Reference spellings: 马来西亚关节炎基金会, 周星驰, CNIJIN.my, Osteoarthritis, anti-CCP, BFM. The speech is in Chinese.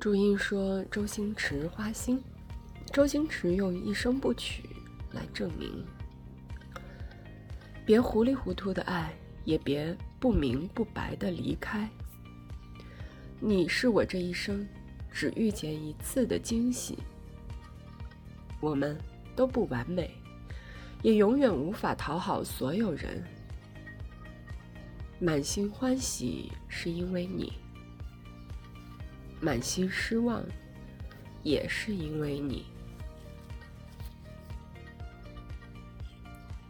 注音说周星驰花心，周星驰用一生不娶来证明，别糊里糊涂的爱，也别不明不白的离开。你是我这一生只遇见一次的惊喜，我们都不完美，也永远无法讨好所有人。满心欢喜是因为你，满心失望也是因为你。